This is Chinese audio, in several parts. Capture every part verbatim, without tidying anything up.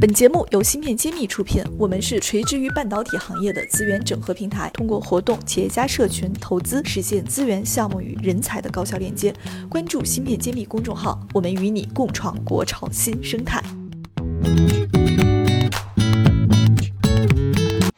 本节目由芯片揭秘出品，我们是垂直于半导体行业的资源整合平台，通过活动、企业家社群、投资，实现资源、项目与人才的高效链接。关注芯片揭秘公众号，我们与你共创国潮新生态。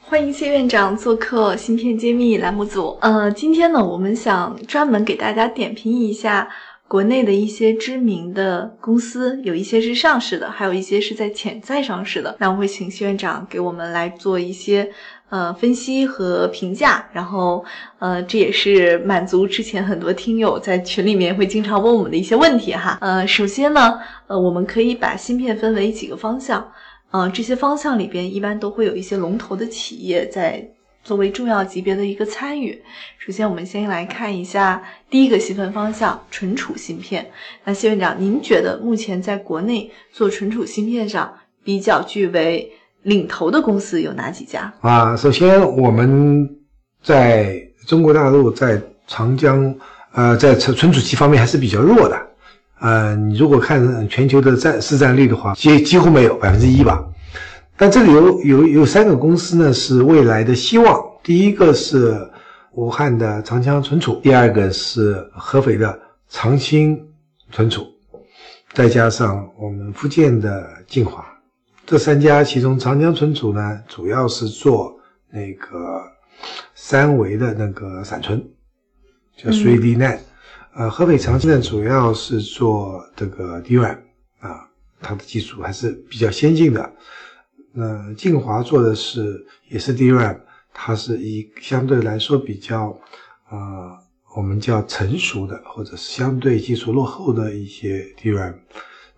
欢迎谢院长做客芯片揭秘栏目组。呃，今天呢，我们想专门给大家点评一下国内的一些知名的公司，有一些是上市的，还有一些是在潜在上市的。那我会请谢院长给我们来做一些呃分析和评价，然后呃这也是满足之前很多听友在群里面会经常问我们的一些问题哈。呃，首先呢，呃我们可以把芯片分为几个方向。呃，这些方向里边一般都会有一些龙头的企业在作为重要级别的一个参与。首先我们先来看一下第一个细分方向，存储芯片。那谢院长，您觉得目前在国内做存储芯片上比较具为领头的公司有哪几家？啊，首先我们在中国大陆在长江呃在存储器方面还是比较弱的。呃，你如果看全球的占市占率的话，几几乎没有 百分之一 吧。但这里有有有三个公司呢是未来的希望。第一个是武汉的长江存储，第二个是合肥的长兴存储，再加上我们福建的晋华。这三家其中长江存储呢主要是做那个三维的那个闪存，叫 三 D NAND、嗯呃，合肥长兴呢主要是做这个 D RAM 啊，它的技术还是比较先进的。那、呃、晋华做的是也是 D RAM， 它是一相对来说比较呃我们叫成熟的或者是相对技术落后的一些 D RAM。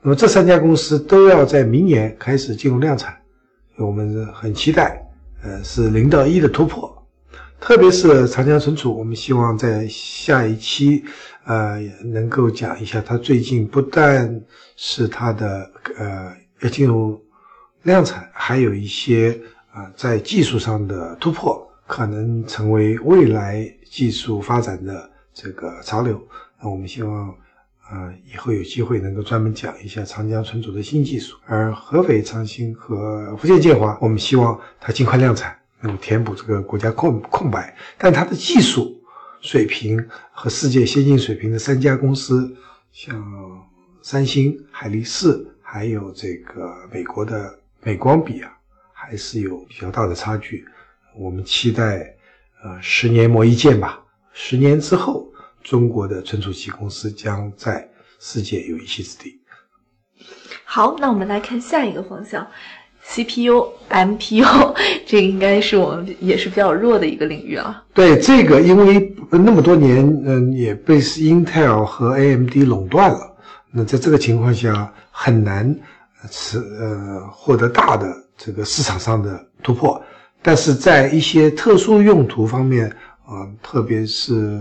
那么这三家公司都要在明年开始进入量产，我们很期待，呃，是零到一的突破。特别是长江存储，我们希望在下一期呃能够讲一下它最近不但是它的呃要进入量产，还有一些呃在技术上的突破，可能成为未来技术发展的这个潮流。那我们希望呃以后有机会能够专门讲一下长江存储的新技术。而合肥长兴和福建晋华，我们希望它尽快量产，那么填补这个国家空空白。但它的技术水平和世界先进水平的三家公司，像三星、海力士，还有这个美国的美光比啊，还是有比较大的差距。我们期待呃十年磨一剑吧，十年之后中国的存储器公司将在世界有一席之地。好，那我们来看下一个方向。C P U、M P U， 这个应该是我们也是比较弱的一个领域了。对，这个因为那么多年，嗯、呃，也被 Intel 和 A M D 垄断了。那在这个情况下，很难呃获得大的这个市场上的突破。但是在一些特殊用途方面，啊、呃，特别是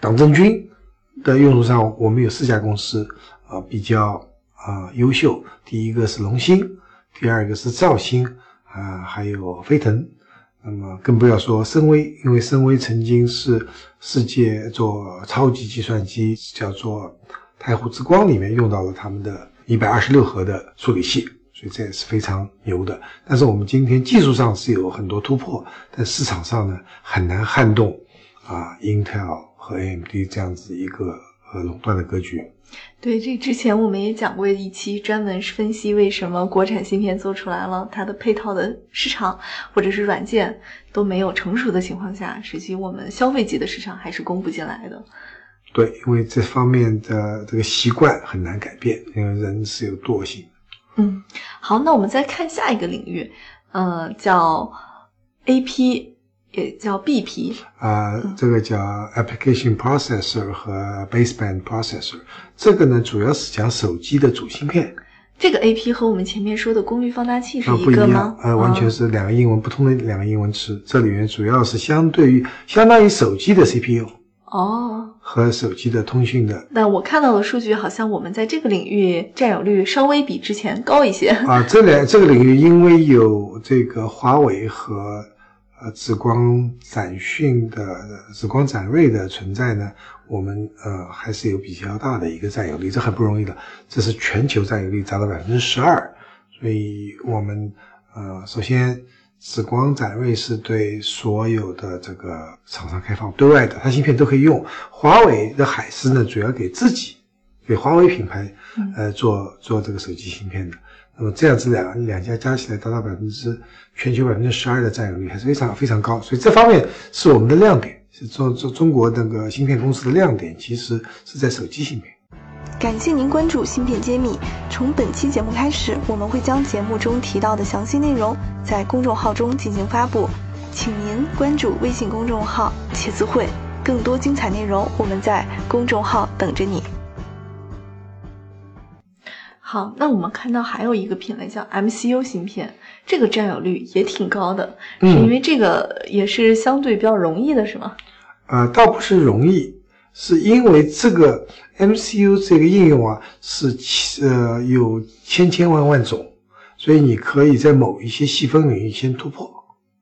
党政军的用途上，我们有四家公司啊、呃、比较啊、呃、优秀。第一个是龙芯。第二个是兆芯啊、呃，还有飞腾，那么更不要说深威，因为深威曾经是世界做超级计算机，叫做太湖之光里面用到了他们的一百二十六核的处理器，所以这也是非常牛的。但是我们今天技术上是有很多突破，但市场上呢很难撼动啊、呃、Intel 和 A M D 这样子一个呃垄断的格局。对，这之前我们也讲过一期，专门分析为什么国产芯片做出来了，它的配套的市场或者是软件都没有成熟的情况下，实际我们消费级的市场还是供不进来的。对，因为这方面的这个习惯很难改变，因为人是有惰性。嗯，好，那我们再看下一个领域，呃，叫 A P， 也叫 B P。啊、呃，这个叫 Application Processor 和 Baseband Processor。这个呢，主要是讲手机的主芯片。这个 A P 和我们前面说的功率放大器是一个吗？啊、呃，完全是两个英文、哦、不同的两个英文词。这里面主要是相对于相当于手机的 C P U 哦，和手机的通讯的。但我看到的数据好像我们在这个领域占有率稍微比之前高一些啊。这两这个领域因为有这个华为和呃紫光展讯的紫光展锐的存在呢。我们呃还是有比较大的一个占有率，这很不容易的，这是全球占有率达到 百分之十二，所以我们呃，首先紫光展位是对所有的这个厂商开放，对外的，它芯片都可以用。华为的海思呢，主要给自己，给华为品牌，呃，做做这个手机芯片的。那么这样子两两家加起来达到百分之全球百分之十二的占有率，还是非常非常高。所以这方面是我们的亮点，是中中中国那个芯片公司的亮点，其实是在手机芯片。感谢您关注芯片揭秘。从本期节目开始，我们会将节目中提到的详细内容在公众号中进行发布，请您关注微信公众号“茄子会”，更多精彩内容我们在公众号等着你。好，那我们看到还有一个品类叫 M C U 芯片，这个占有率也挺高的，嗯、是因为这个也是相对比较容易的，是吗？呃，倒不是容易。是因为这个 M C U 这个应用啊，是呃有千千万万种，所以你可以在某一些细分领域先突破。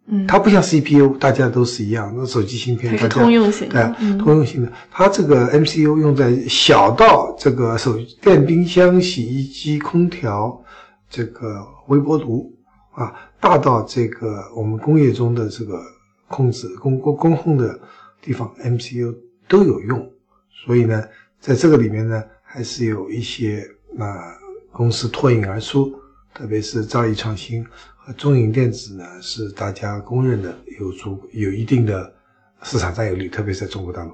嗯，它不像 C P U， 大家都是一样，那手机芯片它是通用型的，对，通用型的。它这个 M C U 用在小到这个手电冰箱、洗衣机、空调，这个微波炉啊，大到这个我们工业中的这个控制、工工工控的地方 M C U。都有用，所以呢，在这个里面呢，还是有一些啊、呃、公司脱颖而出，特别是兆易创新和中影电子呢，是大家公认的有足有一定的市场占有率，特别是在中国大陆。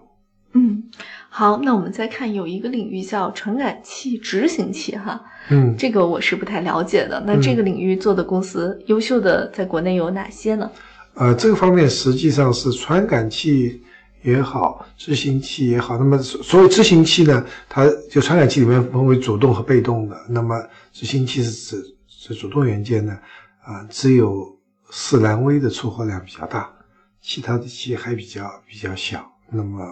嗯，好，那我们再看有一个领域叫传感器执行器哈，嗯，这个我是不太了解的。那这个领域做的公司、嗯、优秀的在国内有哪些呢？呃，这个方面实际上是传感器。也好，执行器也好，那么所谓执行器呢，它就传感器里面分为主动和被动的。那么执行器是指是主动元件呢，啊、呃，只有四岚微的出货量比较大，其他的器还比较比较小。那么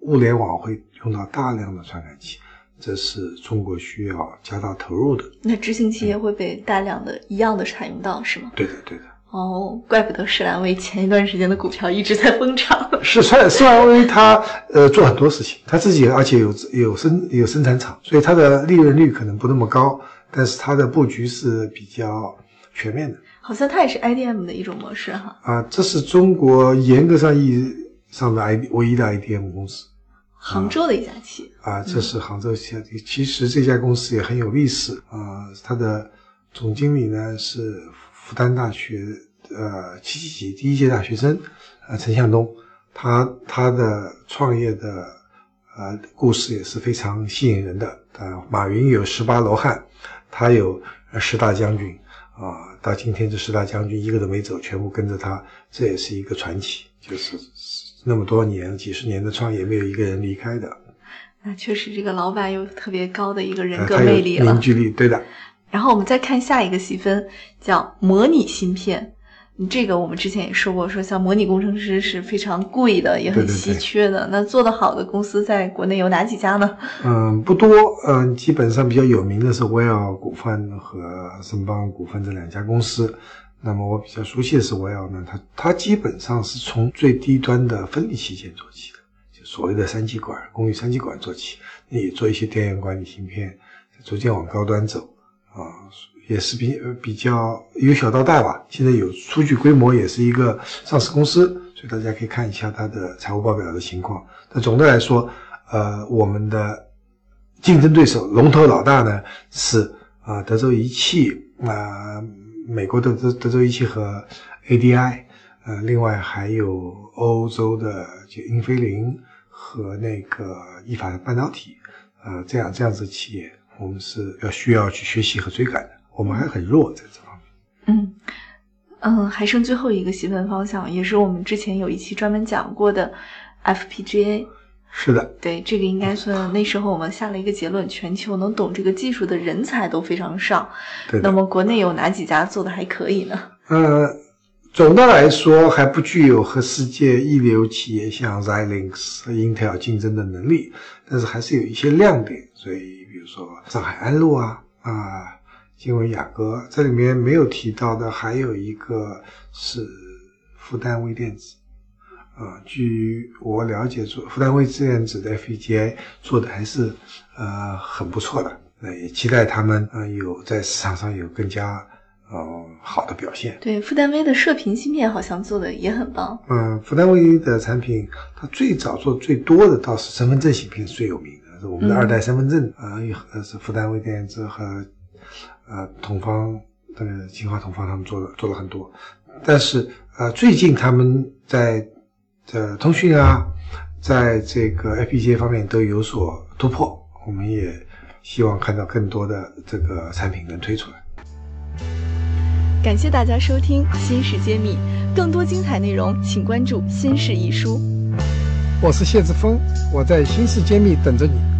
物联网会用到大量的传感器，这是中国需要加大投入的。那执行器也会被大量的、嗯、一样的采用到，是吗？对的，对的。哦，怪不得施兰微前一段时间的股票一直在疯涨。是，施兰微他呃做很多事情，他自己而且有有生有生产厂，所以他的利润率可能不那么高，但是他的布局是比较全面的。好像他也是 I D M 的一种模式哈。啊，这是中国严格上意义上的 I D 唯一的 I D M 公司。杭州的一家企业。啊，这是杭州企业、嗯，其实这家公司也很有历史啊、呃，他的总经理呢是。复旦大学呃七七级第一届大学生呃陈向东，他他的创业的呃故事也是非常吸引人的。呃马云有十八罗汉，他有十大将军啊、呃、到今天这十大将军一个都没走，全部跟着他，这也是一个传奇，就是那么多年几十年的创业没有一个人离开的。那确实这个老板有特别高的一个人格魅力了。呃、凝聚力，对的。然后我们再看下一个细分，叫模拟芯片。这个我们之前也说过，说像模拟工程师是非常贵的，也很稀缺的。对对对，那做得好的公司在国内有哪几家呢？嗯，不多。嗯，基本上比较有名的是威奥股份和森邦股份这两家公司。那么我比较熟悉的是威奥呢，它它基本上是从最低端的分离器件做起的，就所谓的三极管、公寓三极管做起，也做一些电源管理芯片，逐渐往高端走。啊，也是比比较由小到大吧。现在有初具规模，也是一个上市公司，所以大家可以看一下它的财务报表的情况。但总的来说，呃，我们的竞争对手龙头老大呢是啊、呃、德州仪器，啊、呃、美国的德德州仪器和 A D I， 呃，另外还有欧洲的就英飞凌和那个意法半导体，呃，这样这样子的企业。我们是要需要去学习和追赶的，我们还很弱在这方面。嗯嗯，还剩最后一个细分方向，也是我们之前有一期专门讲过的 F P G A。是的，对，这个应该算那时候我们下了一个结论，全球能懂这个技术的人才都非常少。对。那么国内有哪几家做的还可以呢？呃，总的来说还不具有和世界一流企业像 Xilinx 和 Intel 竞争的能力，但是还是有一些亮点，所以。比如说上海安陆啊啊，经纬雅阁，这里面没有提到的还有一个是复旦微电子啊。据我了解，做复旦微电子的 F P G A 做的还是呃很不错的，那也期待他们啊、呃、有在市场上有更加嗯好的表现。对，傅丹威的射频芯片好像做的也很棒。嗯，傅丹威的产品，他最早做最多的倒是身份证芯片是最有名的，是我们的二代身份证啊，也、嗯呃、是傅丹威电子和呃同方，这个清华同方他们做的做了很多。但是呃最近他们在呃通讯啊，在这个 I P G A 方面都有所突破，我们也希望看到更多的这个产品能推出来。感谢大家收听新事揭秘，更多精彩内容请关注新事一书。我是谢志峰，我在新事揭秘等着你。